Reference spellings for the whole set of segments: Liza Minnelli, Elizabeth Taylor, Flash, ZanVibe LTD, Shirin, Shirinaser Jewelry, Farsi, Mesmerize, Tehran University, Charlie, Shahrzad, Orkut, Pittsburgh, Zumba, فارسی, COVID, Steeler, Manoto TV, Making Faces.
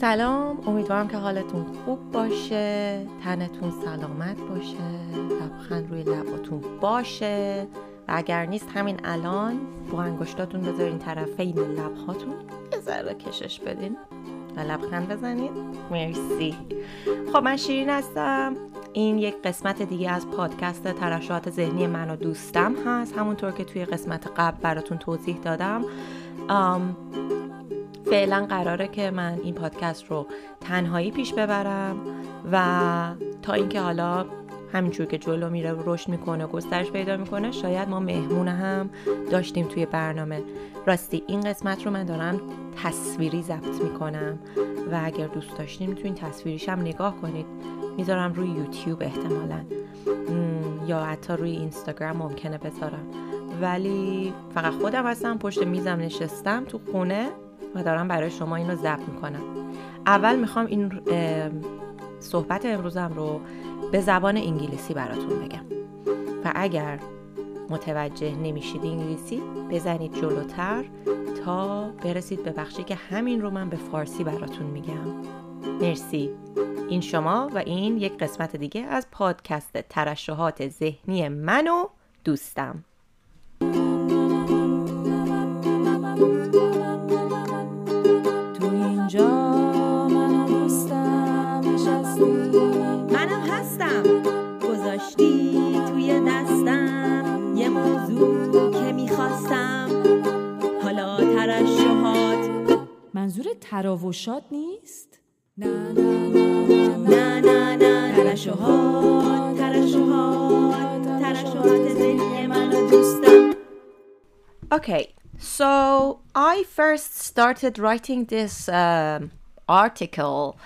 سلام، امیدوارم که حالتون خوب باشه، تنتون سلامت باشه، لبخند روی لباتون باشه و اگر نیست همین الان با انگشتاتون بذارین طرفین لبهاتون، یه ذره کشش بدین و لبخند بزنید. مرسی. خب من شیرین هستم. این یک قسمت دیگه از پادکست ترشحات ذهنی من و دوستم هست. همونطور که توی قسمت قبل براتون توضیح دادم، فعلا قراره که من این پادکست رو تنهایی پیش ببرم و تا اینکه حالا همینجور که جلو میره رشد میکنه، گسترش پیدا میکنه، شاید ما مهمون هم داشتیم توی برنامه. راستی این قسمت رو من دارم تصویری ضبط میکنم و اگر دوست داشتین میتونین تصویریش هم نگاه کنید. میذارم روی یوتیوب احتمالاً یا حتی روی اینستاگرام ممکنه بذارم، ولی فقط خودم هستم، پشت میزم نشستم تو خونه و دارم برای شما اینو ضبط میکنم. اول میخوام این صحبت امروزم رو به زبان انگلیسی براتون بگم و اگر متوجه نمیشید انگلیسی، بزنید جلوتر تا برسید به بخشی که همین رو من به فارسی براتون میگم. مرسی. این شما و این یک قسمت دیگه از پادکست ترشحات ذهنی من و دوستم. منظور تراوشات نیست؟ نه نه نه نه، ترشحات، ترشحات، ترشحات ذهنی من و دوستم. Okay, so I first started writing this article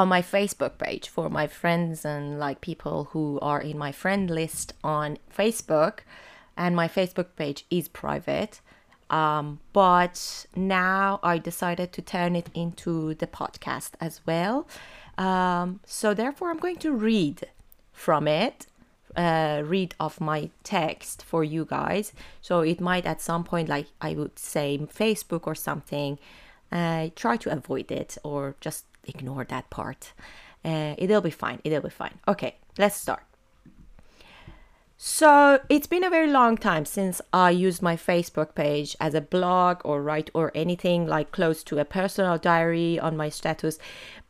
on my Facebook page for my friends and like people who are in my friend list on Facebook, and my Facebook page is private. But now I decided to turn it into the podcast as well. So therefore I'm going to read from it, read of my text for you guys. So it might at some point, like I would say Facebook or something, try to avoid it or just ignore that part. It'll be fine. It'll be fine. Okay, let's start. So it's been a very long time since I used my Facebook page as a blog or write or anything like close to a personal diary on my status.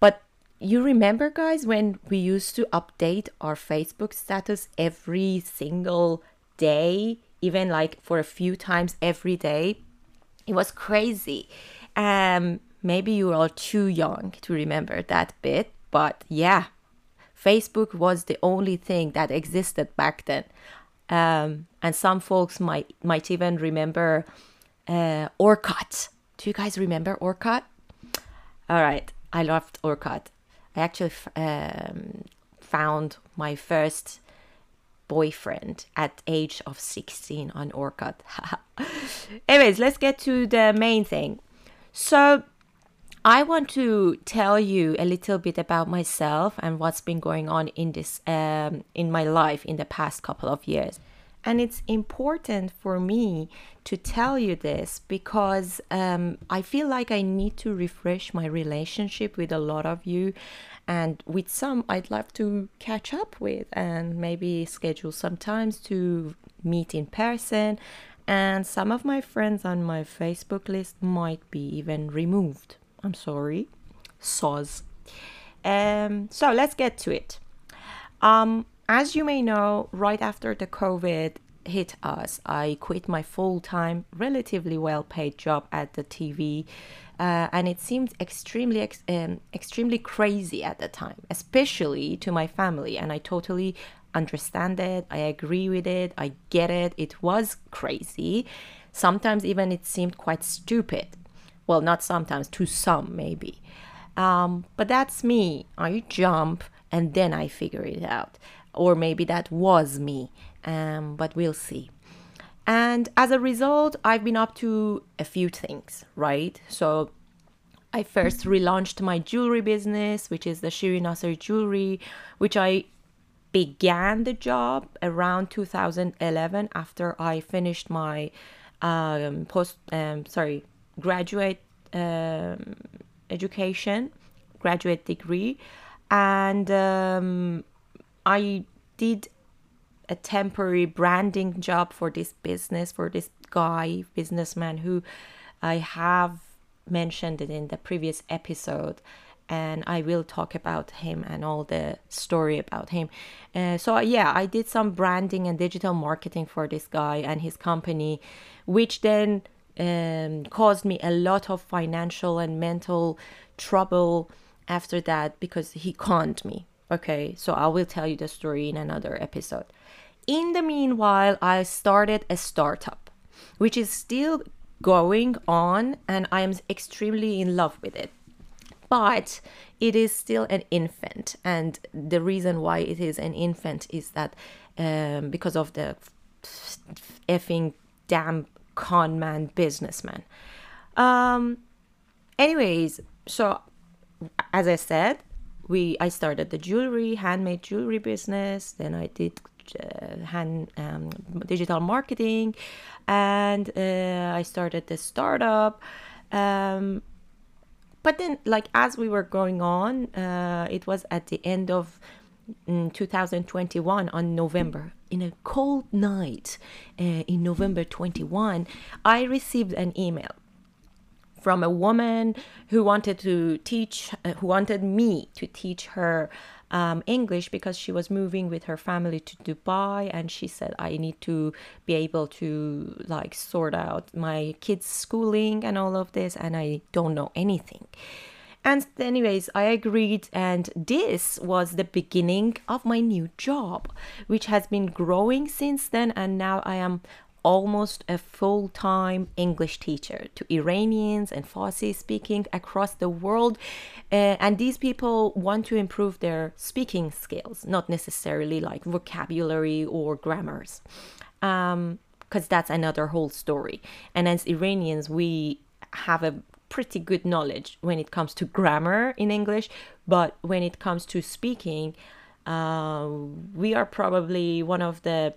But you remember, guys, when we used to update our Facebook status every single day, even like for a few times every day? It was crazy. Maybe you are too young to remember that bit, but yeah. Facebook was the only thing that existed back then. And some folks might even remember Orkut. Do you guys remember Orkut? All right. I loved Orkut. I actually found my first boyfriend at age of 16 on Orkut. Anyways, let's get to the main thing. So I want to tell you a little bit about myself and what's been going on in this in my life in the past couple of years. And it's important for me to tell you this because I feel like I need to refresh my relationship with a lot of you, and with some I'd love to catch up with and maybe schedule sometimes to meet in person, and some of my friends on my Facebook list might be even removed. I'm sorry, soz. So let's get to it. As you may know, right after the COVID hit us, I quit my full-time, relatively well-paid job at the TV, and it seemed extremely crazy at the time, especially to my family, and I totally understand it. I agree with it. I get it. It was crazy. Sometimes even it seemed quite stupid. Well, not sometimes, to some maybe. But that's me. I jump and then I figure it out. Or maybe that was me. But we'll see. And as a result, I've been up to a few things, right? So I first relaunched my jewelry business, which is the Shirinaser Jewelry, which I began the job around 2011 after I finished my graduate education graduate degree, and I did a temporary branding job for this business, for this guy, businessman, who I have mentioned it in the previous episode, and I will talk about him and all the story about him. So yeah, I did some branding and digital marketing for this guy and his company, which then caused me a lot of financial and mental trouble after that, because he conned me. Okay, so I will tell you the story in another episode. In the meanwhile, I started a startup, which is still going on, and I am extremely in love with it. But it is still an infant, and the reason why it is an infant is that because of the effing damn con man businessman. Anyways, so as I said, I started the jewelry, handmade jewelry business. Then I did digital marketing, and I started the startup. But then, like, as we were going on, it was at the end of 2021 on November, in a cold night in November 21, I received an email from a woman who wanted to teach, who wanted me to teach her English, because she was moving with her family to Dubai, and she said, I need to be able to like sort out my kids' schooling and all of this, and I don't know anything. And anyways, I agreed, and this was the beginning of my new job, which has been growing since then, and now I am almost a full-time English teacher to Iranians and Farsi speaking across the world. And these people want to improve their speaking skills, not necessarily like vocabulary or grammars, because that's another whole story. And as Iranians, we have a pretty good knowledge when it comes to grammar in English, but when it comes to speaking, we are probably one of the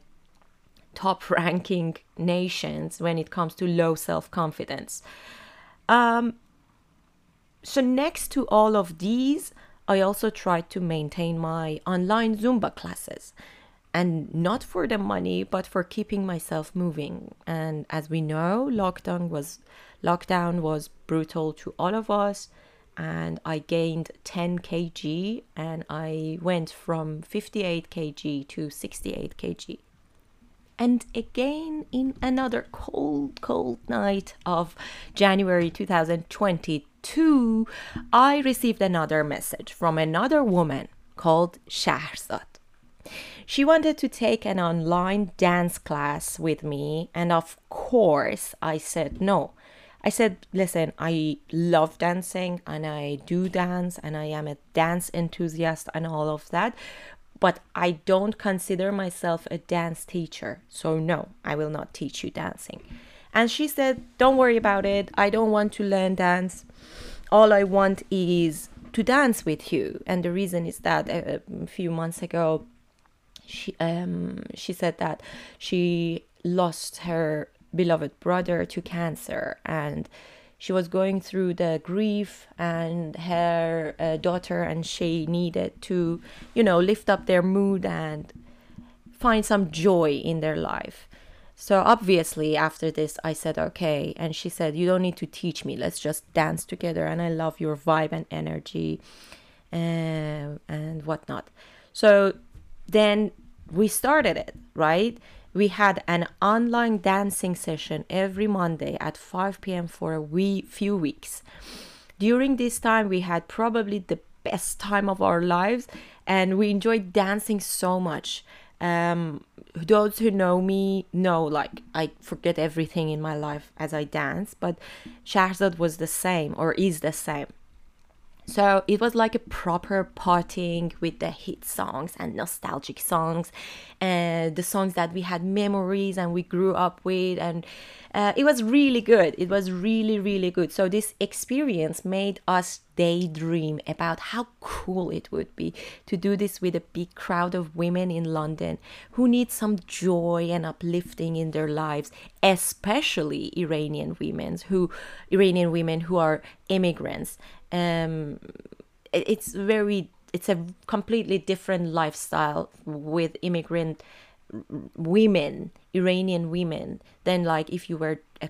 top-ranking nations when it comes to low self-confidence. So next to all of these, I also tried to maintain my online Zumba classes, and not for the money, but for keeping myself moving. And as we know, lockdown was brutal to all of us, and I gained 10 kg, and I went from 58 kg to 68 kg. And again, in another cold, cold night of January 2022, I received another message from another woman called Shahrzad. She wanted to take an online dance class with me, and of course, I said no. I said, listen, I love dancing, and I do dance, and I am a dance enthusiast and all of that, but I don't consider myself a dance teacher, so no, I will not teach you dancing. And she said, don't worry about it, I don't want to learn dance. All I want is to dance with you. And the reason is that a few months ago, she said that she lost her beloved brother to cancer, and she was going through the grief, and her daughter and she needed to, you know, lift up their mood and find some joy in their life. So obviously after this, I said, okay. And she said, you don't need to teach me. Let's just dance together. And I love your vibe and energy and whatnot. So then we started it, right? We had an online dancing session every Monday at 5 p.m. for a few weeks. During this time, we had probably the best time of our lives, and we enjoyed dancing so much. Those who know me know, like, I forget everything in my life as I dance, but Shahrzad was the same, or is the same. So it was like a proper partying with the hit songs and nostalgic songs, and the songs that we had memories and we grew up with, and it was really good. It was really, really good. So this experience made us daydream about how cool it would be to do this with a big crowd of women in London who need some joy and uplifting in their lives, especially Iranian women who are immigrants. it's a completely different lifestyle with immigrant women, Iranian women, than like if you were a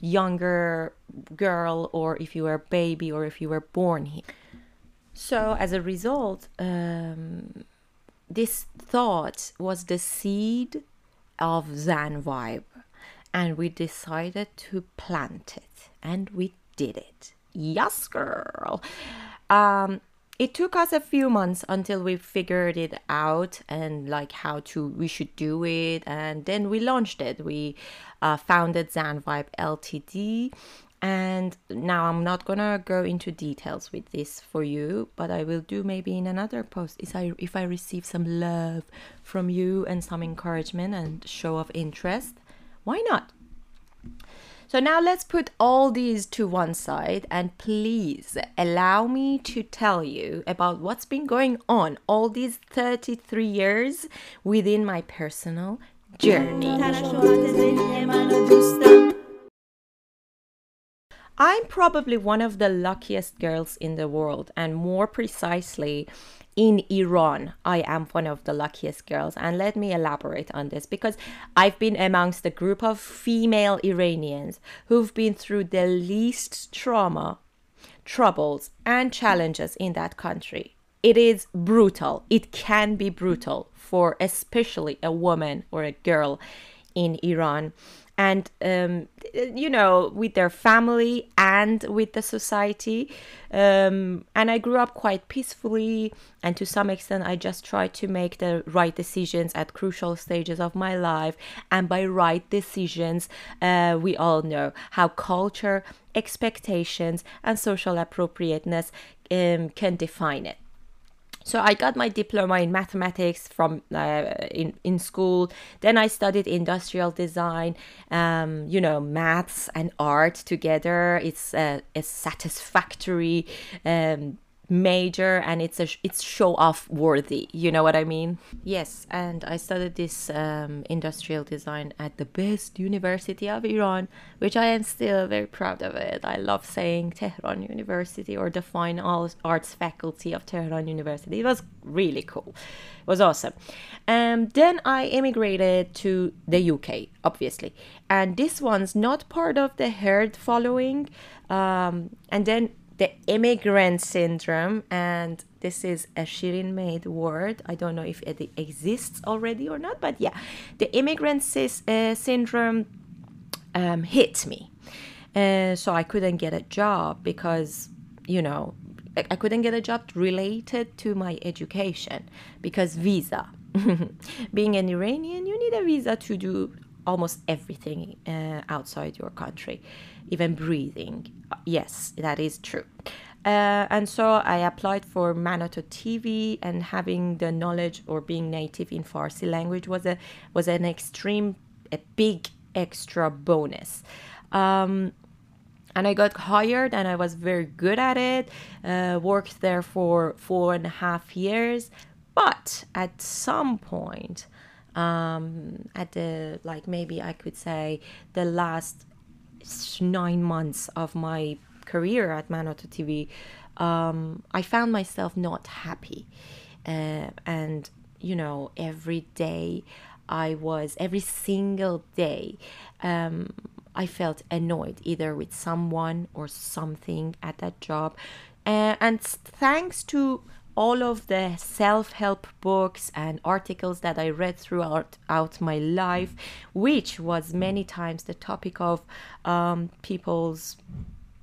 younger girl or if you were a baby or if you were born here. So as a result, this thought was the seed of ZanVibe, and we decided to plant it, and we did it. Yes, girl. It took us a few months until we figured it out and like how to, we should do it. And then we launched it. We founded ZanVibe LTD. And now I'm not gonna go into details with this for you, but I will do maybe in another post if I receive some love from you and some encouragement and show of interest. Why not? So now let's put all these to one side and please allow me to tell you about what's been going on all these 33 years within my personal journey. I'm probably one of the luckiest girls in the world, and more precisely in Iran, I am one of the luckiest girls. And let me elaborate on this, because I've been amongst the group of female Iranians who've been through the least trauma, troubles and challenges in that country. It is brutal. It can be brutal for especially a woman or a girl in Iran. And, you know, with their family and with the society. And I grew up quite peacefully. And to some extent, I just tried to make the right decisions at crucial stages of my life. And by right decisions, we all know how culture, expectations, and social appropriateness can define it. So I got my diploma in mathematics from in school. Then I studied industrial design, you know, maths and art together. It's a satisfactory major, and it's show off worthy. You know what I mean? Yes. And I studied this industrial design at the best university of Iran, which I am still very proud of it. I love saying Tehran University or the Fine Arts Faculty of Tehran University. It was really cool. It was awesome. Then I immigrated to the UK, obviously. And this one's not part of the herd following. And then the immigrant syndrome, and this is a Shirin made word. I don't know if it exists already or not, but yeah, the immigrant syndrome hit me. So I couldn't get a job because, you know, I couldn't get a job related to my education because visa. Being an Iranian, you need a visa to do almost everything outside your country, even breathing. Yes, that is true. And so I applied for Manoto TV, and having the knowledge or being native in Farsi language was an extreme, a big extra bonus. And I got hired, and I was very good at it. Worked there for 4.5 years, but at some point, at the, like, maybe I could say the last 9 months of my career at Manoto TV, I found myself not happy, and, you know, every single day I felt annoyed either with someone or something at that job, and thanks to all of the self-help books and articles that I read throughout my life, which was many times the topic of people's,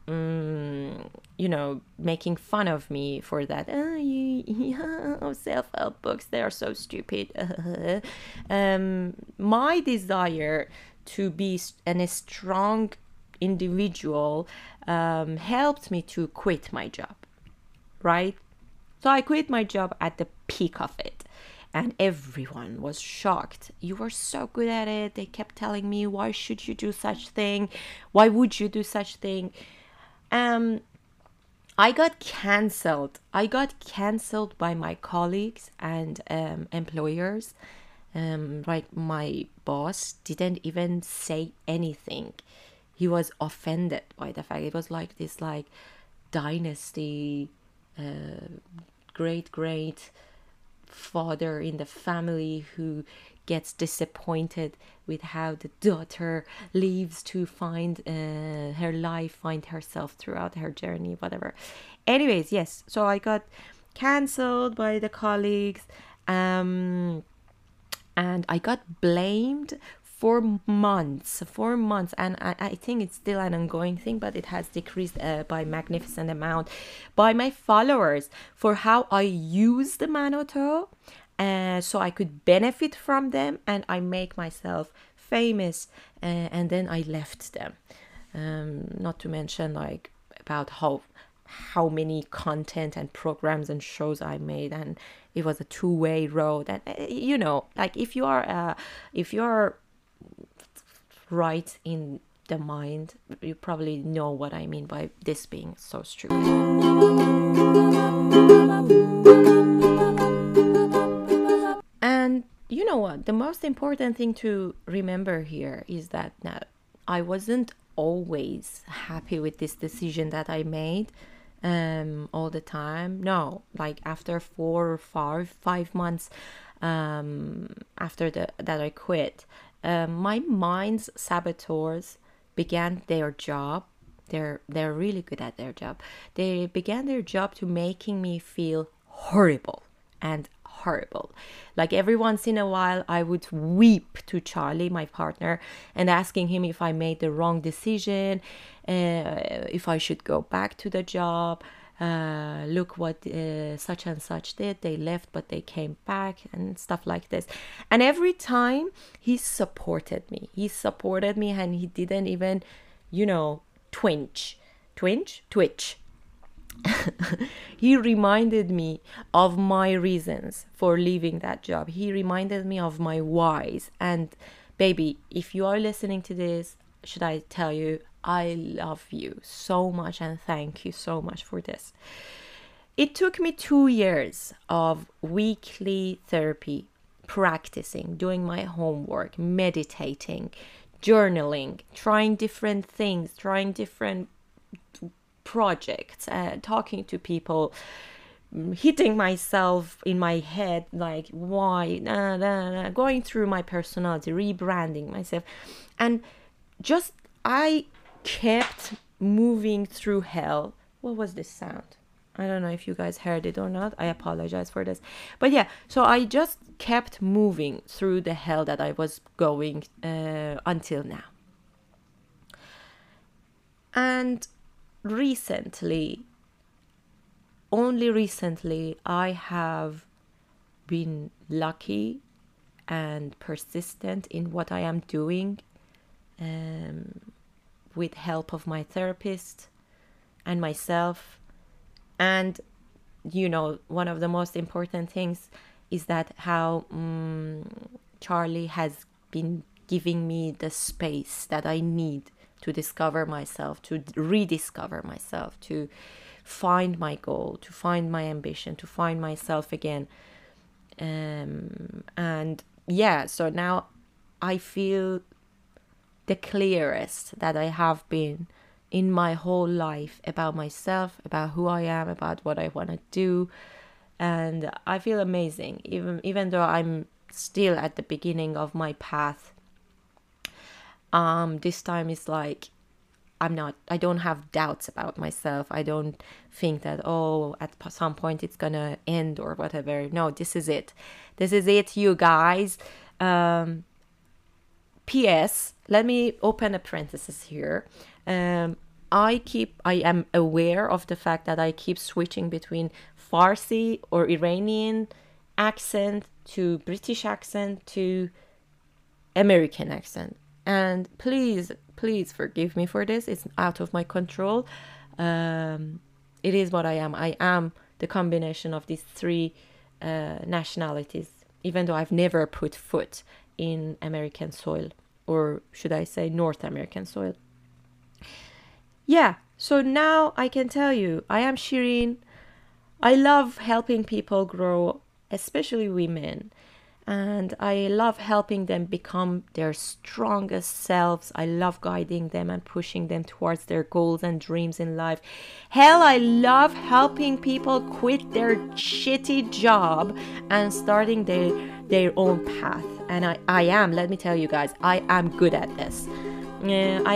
you know, making fun of me for that. Oh, yeah, self-help books, they are so stupid. My desire to be a strong individual helped me to quit my job, right? So I quit my job at the peak of it, and everyone was shocked. You were so good at it. They kept telling me, why should you do such thing? Why would you do such thing? I got canceled. I got canceled by my colleagues and employers. Right, my boss didn't even say anything. He was offended by the fact. It was like this, like, dynasty great-great-father in the family who gets disappointed with how the daughter leaves to find her life, find herself throughout her journey, whatever. Anyways, yes, so I got cancelled by the colleagues, and I got blamed for months, and I think it's still an ongoing thing, but it has decreased by magnificent amount by my followers for how I use the Manoto, so I could benefit from them and I make myself famous, and then I left them. Not to mention like about how many content and programs and shows I made, and it was a two-way road. And you know, like if you are right in the mind, you probably know what I mean by this being so stupid. And you know what, the most important thing to remember here is that now I wasn't always happy with this decision that I made all the time. No, like after 4 or 5 months after that I quit, my mind's saboteurs began their job. They're really good at their job. They began their job to making me feel horrible. Like every once in a while I would weep to Charlie, my partner, and asking him if I made the wrong decision, if I should go back to the job. Look what such and such did, they left but they came back, and stuff like this. And every time he supported me, and he didn't even, you know, twitch. He reminded me of my reasons for leaving that job. He reminded me of my whys. And baby, if you are listening to this, should I tell you, I love you so much and thank you so much for this. It took me 2 years of weekly therapy, practicing, doing my homework, meditating, journaling, trying different projects, talking to people, hitting myself in my head, like why, going through my personality, rebranding myself, and just I kept moving through hell. What was this sound? I don't know if you guys heard it or not. I apologize for this. But yeah, so I just kept moving through the hell that I was going until now. And recently, only recently, I have been lucky and persistent in what I am doing, with help of my therapist and myself. And you know, one of the most important things is that how Charlie has been giving me the space that I need to discover myself, to rediscover myself, to find my goal, to find my ambition, to find myself again. And yeah, so now I feel the clearest that I have been in my whole life about myself, about who I am, about what I want to do. And I feel amazing, even though I'm still at the beginning of my path. This time is like, I don't have doubts about myself. I don't think that, oh, at some point it's gonna end or whatever. No, this is it, you guys. P.S. Let me open a parenthesis here. I am aware of the fact that I keep switching between Farsi or Iranian accent to British accent to American accent. And please forgive me for this. It's out of my control. It is what I am. I am the combination of these three nationalities, even though I've never put foot in American soil, or should I say North American soil. Yeah, so now I can tell you, I am Shirin. I love helping people grow, especially women. and I love helping them become their strongest selves. I love guiding them and pushing them towards their goals and dreams in life. Hell, I love helping people quit their shitty job and starting their own path. And I am, let me tell you guys, I am good at this. I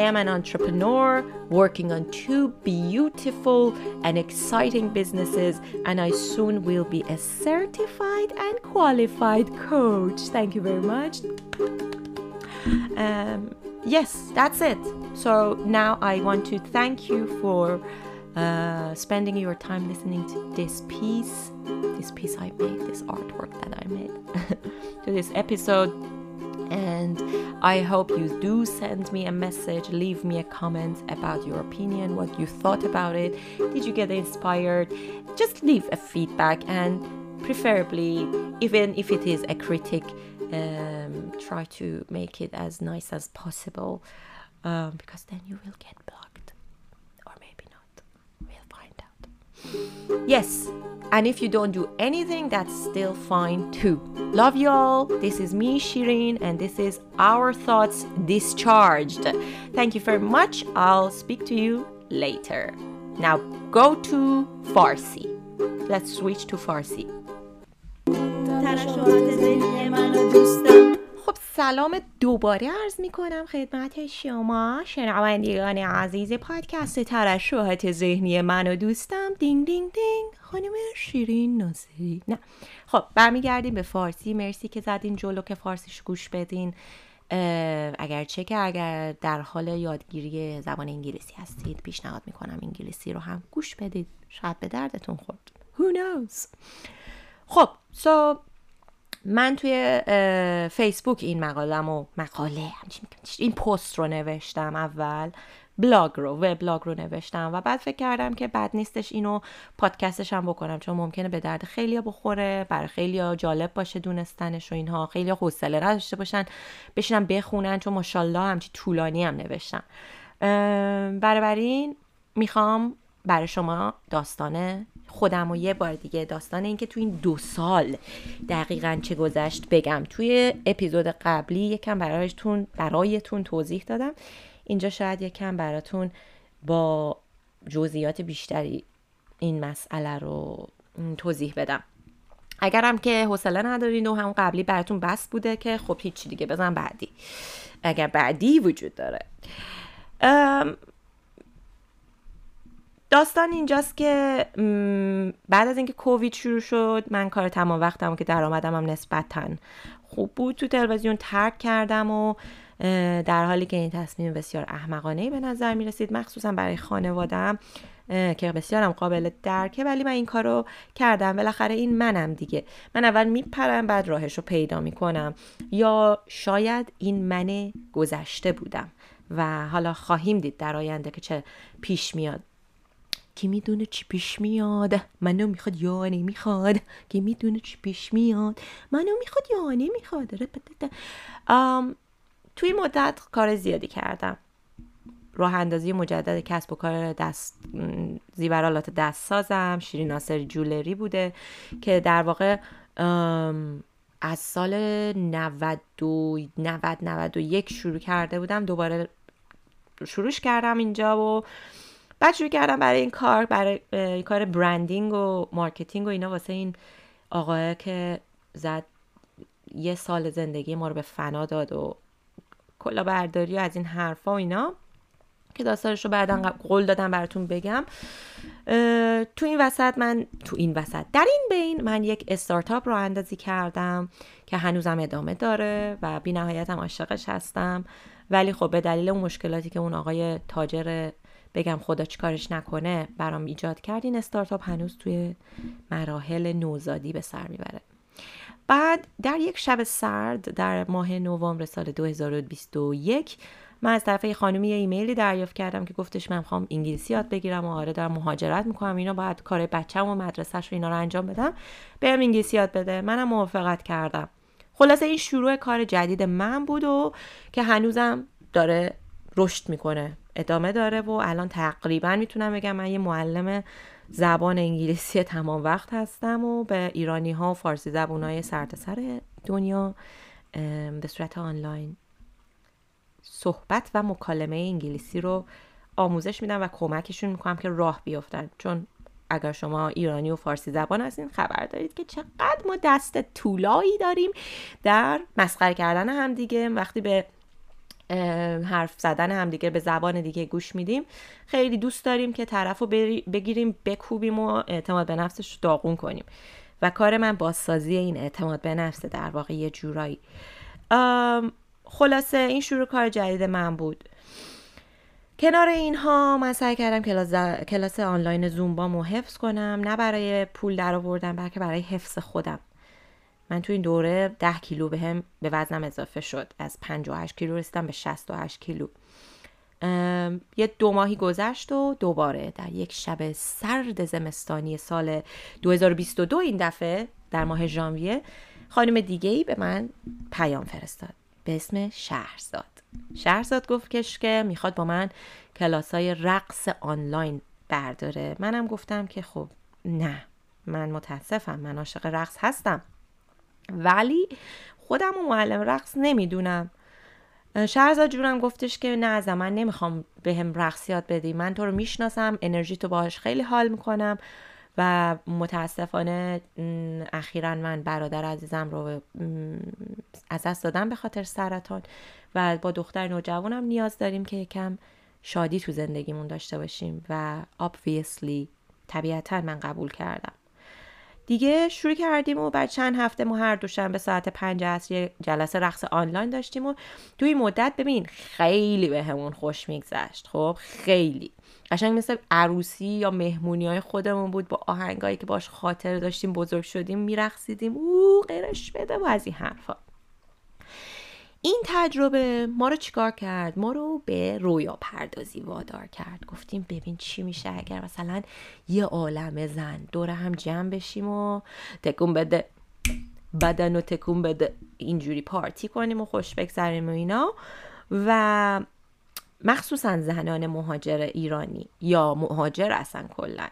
am an entrepreneur working on two beautiful and exciting businesses, and I soon will be a certified and qualified coach. Thank you very much. Yes, that's it. So now I want to thank you for spending your time listening to this piece I made, this artwork that I made, to this episode. And I hope you do send me a message, leave me a comment about your opinion, what you thought about it, did you get inspired? Just leave a feedback, and preferably, even if it is a critic, try to make it as nice as possible, because then you will get blocked, or maybe not, we'll find out. Yes, and if you don't do anything, that's still fine too. Love y'all. This is me, Shirin, and this is Our Thoughts Discharged. Thank you very much. I'll speak to you later. Now go to Farsi. Let's switch to Farsi. خب سلام دوباره عرض می کنم خدمت شما شنوندگان عزیز پادکست ترشحات ذهنی من و دوستم. دینگ دینگ دینگ. خانم شیرین ناصری. نه خب برمیگردیم به فارسی. مرسی که زدین جلو که فارسیش گوش بدین، اگرچه که اگر در حال یادگیری زبان انگلیسی هستید پیشنهاد میکنم انگلیسی رو هم گوش بدید، شاید به دردتون خورد. Who knows. خب so من توی فیسبوک این پست رو نوشتم، اول وبلاگ رو نوشتم و بعد فکر کردم که بد نیستش اینو پادکستش هم بکنم، چون ممکنه به درد خیلیا بخوره، برای خیلیا جالب باشه دونستنش و اینها، خیلیا حوصله نداشته باشن بشینن بخونن، چون ماشاءالله همچی طولانی هم نوشتم. بنابراین میخوام برای شما داستانه خودم و یه بار دیگه داستان این که تو این 2 سال دقیقاً چه گذشت بگم. توی اپیزود قبلی یکم برایتون توضیح دادم، اینجا شاید یکم براتون با جزئیات بیشتری این مسئله رو توضیح بدم. اگرم که حوصله ندارین و همون قبلی براتون بس بوده که خب هیچی دیگه بزن بعدی، اگر بعدی وجود داره. داستان اینجاست که بعد از اینکه کووید شروع شد، من کار تمام وقتم که درآمدم هم نسبتاً خوب بود تو تلویزیون ترک کردم، و در حالی که این تصمیم بسیار احمقانه‌ای به نظر می رسید، مخصوصا برای خانواده‌ام که بسیارم قابل درکه، ولی من این کارو کردم. بالاخره این منم دیگه، من اول میپرم بعد راهشو پیدا میکنم، یا شاید این من گذشته بودم و حالا خواهیم دید در آینده که چه پیش میاد. کی میدونه چی پیش میاد؟ منو میخواد یا نمیخواد؟ کی میدونه چی پیش میاد؟ منو میخواد یا نمیخواد؟ توی این مدت کار زیادی کردم، راه اندازی مجدد کسب و کار زیورآلات دست سازم شیریناسر جولری بوده که در واقع از سال 91 شروع کرده بودم، دوباره شروعش کردم اینجا و بعد شروع کردم برای این کار، برای کار برندینگ و مارکتینگ و اینا واسه این آقایه که زد 1 سال زندگی ما رو به فنا داد و کلا برداری از این حرفا و اینا، که داستانش رو بعدا قول دادم براتون بگم. تو این وسط در این بین من یک استارتاپ رو اندازی کردم که هنوزم ادامه داره و بی نهایت هم عاشقش هستم، ولی خب به دلیل اون مشکلاتی که اون آقای تاجر بگم خدا چیکارش نکنه برام ایجاد کرد، این استارتاپ هنوز توی مراحل نوزادی به سر میبره. بعد در یک شب سرد در ماه نوامبر سال 2021 من از طرف خانمی ایمیلی دریافت کردم که گفتش من می‌خوام انگلیسی یاد بگیرم و آره دارم مهاجرت می‌کنم اینا، باید کار بچه‌م و مدرسه‌ش رو اینا رو انجام بدم، بهم انگلیسی یاد بده. منم موافقت کردم. خلاصه این شروع کار جدید من بود و که هنوزم داره رشد می‌کنه، ادامه داره و الان تقریبا میتونم بگم من یه معلم زبان انگلیسی تمام وقت هستم و به ایرانی ها و فارسی زبونای سرتاسر دنیا به صورت آنلاین صحبت و مکالمه انگلیسی رو آموزش میدم و کمکشون میکنم که راه بیافتن. چون اگر شما ایرانی و فارسی زبان هستین خبر دارید که چقدر ما دست طولایی داریم در مسخره کردن هم دیگه. وقتی به حرف زدن هم دیگه به زبان دیگه گوش میدیم خیلی دوست داریم که طرفو بگیریم بکوبیم و اعتماد به نفسش داغون کنیم و کار من بازسازی این اعتماد به نفسه در واقع یه جورایی. خلاصه این شروع کار جدید من بود. کنار اینها من سعی کردم کلاس آنلاین زومبامو حفظ کنم، نه برای پول در آوردن بلکه برای حفظ خودم. من تو این دوره 10 کیلو به وزنم اضافه شد، از 58 کیلو رسیدم به 68 کیلو. یه 2 ماهی گذشت و دوباره در یک شب سرد زمستانی سال 2022 این دفعه در ماه ژانویه خانم دیگه‌ای به من پیام فرستاد به اسم شهرزاد. شهرزاد گفت که میخواد با من کلاسای رقص آنلاین برداره. منم گفتم که خب نه، من متاسفم، من عاشق رقص هستم ولی خودم رو معلم رقص نمیدونم. شهرزاد جونم گفتش که نه از من نمیخوام بهم رقص یاد بدی، من تو رو میشناسم، انرژی تو باهاش خیلی حال میکنم و متاسفانه اخیراً من برادر عزیزم رو از دست دادم به خاطر سرطان و با دختر نوجوانم نیاز داریم که یکم شادی تو زندگیمون داشته باشیم و obviously طبیعتاً من قبول کردم. دیگه شروع کردیم و بعد چند هفته ما هر دوشنبه ساعت 5 عصر یه جلسه رقص آنلاین داشتیم و تو این مدت ببین خیلی بهمون خوش میگذشت. خب خیلی قشنگ مثل عروسی یا مهمونیای خودمون بود، با آهنگایی که باش خاطر داشتیم بزرگ شدیم میرقصیدیم او قرش بده و از این حرفا. این تجربه ما رو چیکار کرد؟ ما رو به رویا پردازی وادار کرد. گفتیم ببین چی میشه اگر مثلا یه عالمه زن دور هم جمع بشیم و تکون بده بدن و تکون بده اینجوری پارتی کنیم و خوش بگذریم و اینا، و مخصوصا زنان مهاجر ایرانی یا مهاجر اصلا کلا.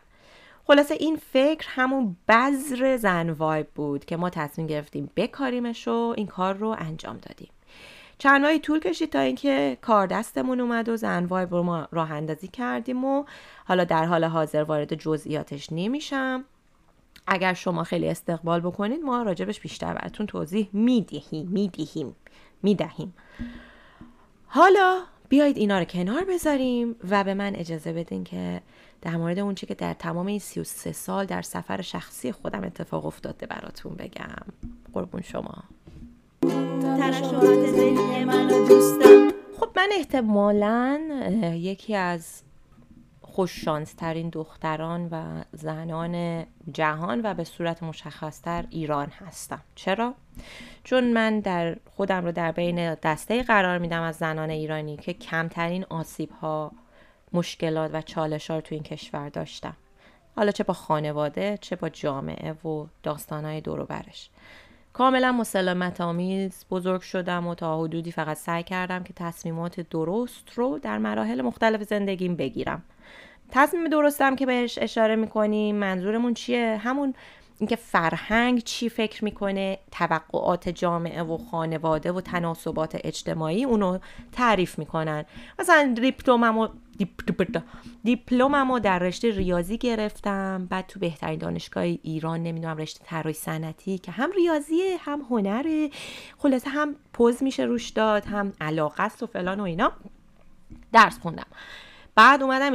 خلاصه این فکر همون بذر زن وایب بود که ما تصمیم گرفتیم بکاریمش و این کار رو انجام دادیم. چند ماهی طول کشید تا اینکه کار دستمون اومد و زن‌وایب رو ما راه اندازی کردیم و حالا در حال حاضر وارد جزئیاتش نمیشم. اگر شما خیلی استقبال بکنید ما راجبش بیشتر براتون توضیح میدهیم. حالا بیایید اینا رو کنار بذاریم و به من اجازه بدین که در مورد اون چی که در تمام این 33 سال در سفر شخصی خودم اتفاق افتاده براتون بگم. قربون شما. خب من احتمالاً یکی از خوششانس ترین دختران و زنان جهان و به صورت مشخصتر ایران هستم. چرا؟ چون من در خودم رو در بین دسته قرار میدم از زنان ایرانی که کمترین آسیب ها، مشکلات و چالش ها رو تو این کشور داشتم، حالا چه با خانواده چه با جامعه و داستانهای دور و برش. کاملا مسالمت آمیز بزرگ شدم و تا حدودی فقط سعی کردم که تصمیمات درست رو در مراحل مختلف زندگیم بگیرم. تصمیم درستم که بهش اشاره میکنیم منظورمون چیه؟ همون اینکه فرهنگ چی فکر میکنه، توقعات جامعه و خانواده و تناسبات اجتماعی اونو تعریف میکنن. مثلا دیپلممو در رشته ریاضی گرفتم، بعد تو بهترین دانشگاه ایران نمیدونم رشته طراحی صنعتی که هم ریاضیه هم هنره، خلاصه هم پوز میشه روش داد، هم علاقه است و فلان و اینا، درس خوندم. بعد اومدم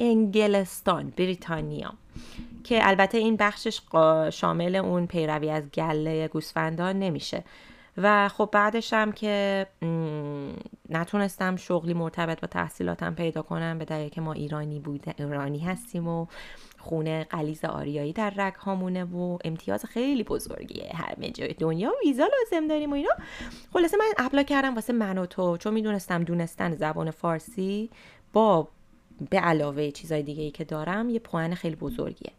انگلستان بریتانیا، که البته این بخشش شامل اون پیروی از گله گوسفندان نمیشه. و خب بعدش هم که نتونستم شغلی مرتبط با تحصیلاتم پیدا کنم به دلیل که ما ایرانی هستیم و خونه غلیظ آریایی در رگ هامونه و امتیاز خیلی بزرگیه، همه جای دنیا ویزا لازم داریم و اینا. خلاصه من اپلای کردم واسه منوتو، چون میدونستم دونستن زبان فارسی به علاوه چیزای دیگه‌ای که دارم یه پوان خیلی بزرگیه.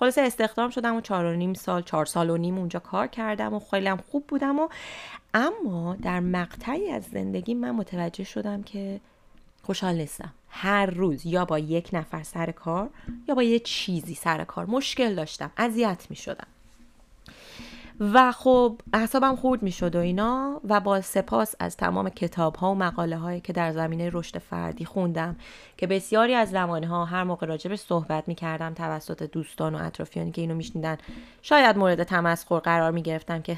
خلاصه استخدام شدم و 4 سال و نیم اونجا کار کردم و خیلی هم خوب بودم، اما در مقطعی از زندگی من متوجه شدم که خوشحال نیستم. هر روز یا با یک نفر سر کار یا با یه چیزی سر کار مشکل داشتم، اذیت می شدم و خب اعصابم خورد می شد و اینا. و با سپاس از تمام کتاب ها و مقاله هایی که در زمینه رشد فردی خوندم که بسیاری از زمانها هر موقع راجبش صحبت می کردم توسط دوستان و اطرافیانی که اینو می شنیدن شاید مورد تمسخر قرار می گرفتم که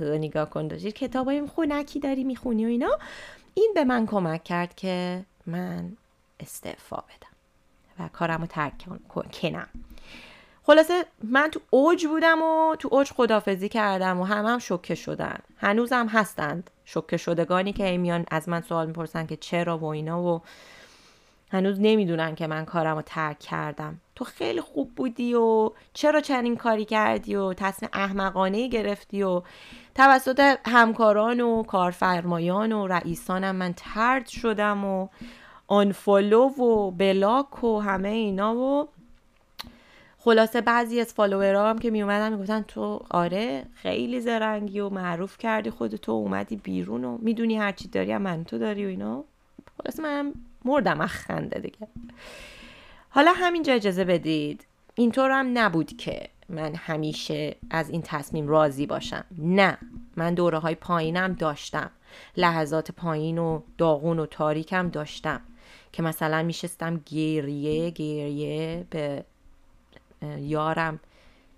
نگاه کن داشتید کتاب های خونکی داری می خونی و اینا، این به من کمک کرد که من استعفا بدم و کارم رو ترک کنم. خلاصه من تو اوج بودم و تو اوج خدافزی کردم و همم شوکه شدن. هنوزم هستند شوکه شدگانی که میان از من سوال میپرسن که چرا و اینا و هنوز نمیدونن که من کارم رو ترک کردم. تو خیلی خوب بودی و چرا چنین کاری کردی و تصمیم احمقانه‌ای گرفتی و توسط همکاران و کارفرمایان و رئیسانم من طرد شدم و آنفالو و بلاک و همه اینا. و خلاصه بعضی از فالوورام که می اومدن می گفتن تو آره خیلی زرنگی و معروف کردی خودتو، اومدی بیرون و میدونی هر چی داری هم من تو داری و اینا. خلاصه من مردم از خنده دیگه. حالا همینجا اجازه بدید، اینطور هم نبود که من همیشه از این تصمیم راضی باشم. نه، من دوره های پایینم داشتم، لحظات پایین و داغون و تاریکم داشتم که مثلا میشستم گریه به یارم،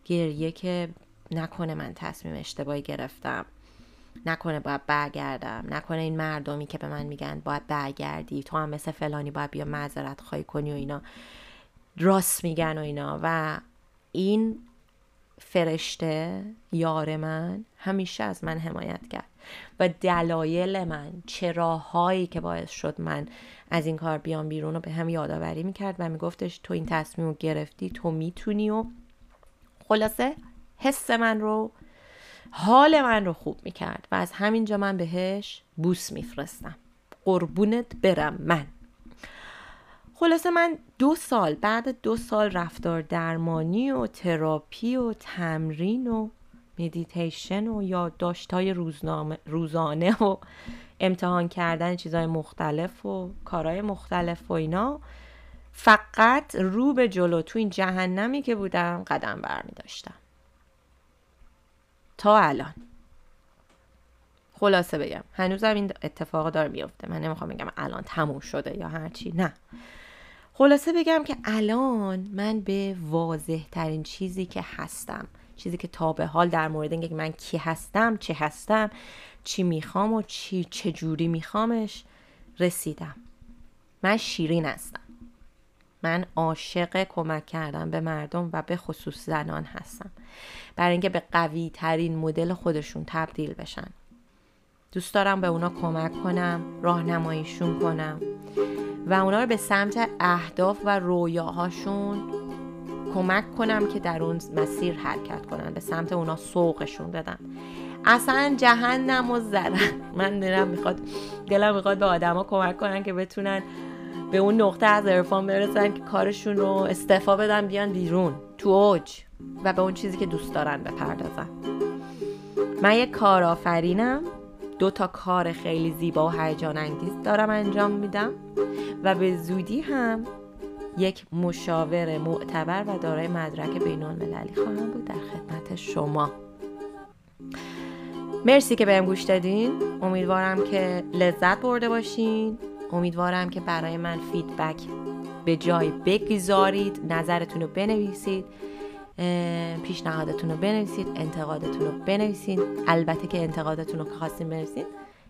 گریه که نکنه من تصمیم اشتباهی گرفتم، نکنه باید برگردم، نکنه این مردمی که به من میگن باید برگردی، تو هم مثل فلانی باید بیا معذرت خواهی کنی و اینا، راست میگن و اینا. و این فرشته یار من همیشه از من حمایت کرد و دلایل من، چراهایی که باعث شد من از این کار بیام بیرون رو به هم یادآوری میکرد و میگفتش تو این تصمیم رو گرفتی، تو میتونی. و خلاصه حس من رو، حال من رو خوب میکرد و از همینجا من بهش بوس میفرستم، قربونت برم من. خلاصه من 2 سال، بعد 2 سال رفتار درمانی و تراپی و تمرین و مدیتیشن و یادداشت‌های روزانه و امتحان کردن چیزهای مختلف و کارهای مختلف و اینا، فقط رو به جلو تو این جهنمی که بودم قدم برمی‌داشتم تا الان. خلاصه بگم هنوزم این اتفاق داره میفته، من نمیخوام بگم الان تموم شده یا هرچی، نه. خلاصه بگم که الان من به واضح ترین چیزی که هستم، چیزی که تا به حال در مورد اینکه من کی هستم، چه هستم، چی میخوام و چجوری میخوامش رسیدم. من شیرین هستم. من عاشق کمک کردم به مردم و به خصوص زنان هستم، برای اینکه به قوی ترین مدل خودشون تبدیل بشن. دوست دارم به اونا کمک کنم، راهنماییشون کنم و اونا رو به سمت اهداف و رویاهاشون کمک کنم که در اون مسیر حرکت کنن، به سمت اونا سوقشون بدم. اصلا جهنم و زرن من دلم میخواد به آدما کمک کنن که بتونن به اون نقطه از عرفان برسن که کارشون رو استعفا بدن، بیان بیرون تو اوج و به اون چیزی که دوست دارن بپردازن. من یک کارآفرینم، 2 تا کار خیلی زیبا و هیجان انگیز دارم انجام میدم و به زودی هم یک مشاور معتبر و دارای مدرک بین‌المللی خواهم بود در خدمت شما. مرسی که بهم گوش دادین. امیدوارم که لذت برده باشین. امیدوارم که برای من فیدبک به جای بگذارید، نظرتون رو بنویسید، پیشنهادتون رو بنویسید، انتقادتون رو بنویسید. البته که انتقادتون رو که خواستین بنویسید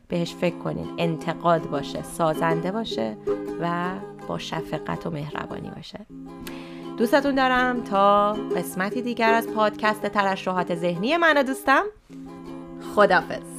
بهش فکر کنین، انتقاد باشه، سازنده باشه و با شفقت و مهربانی باشه. دوستتون دارم. تا قسمتی دیگر از پادکست ترشحات ذهنی من و دوستم، خداحافظ.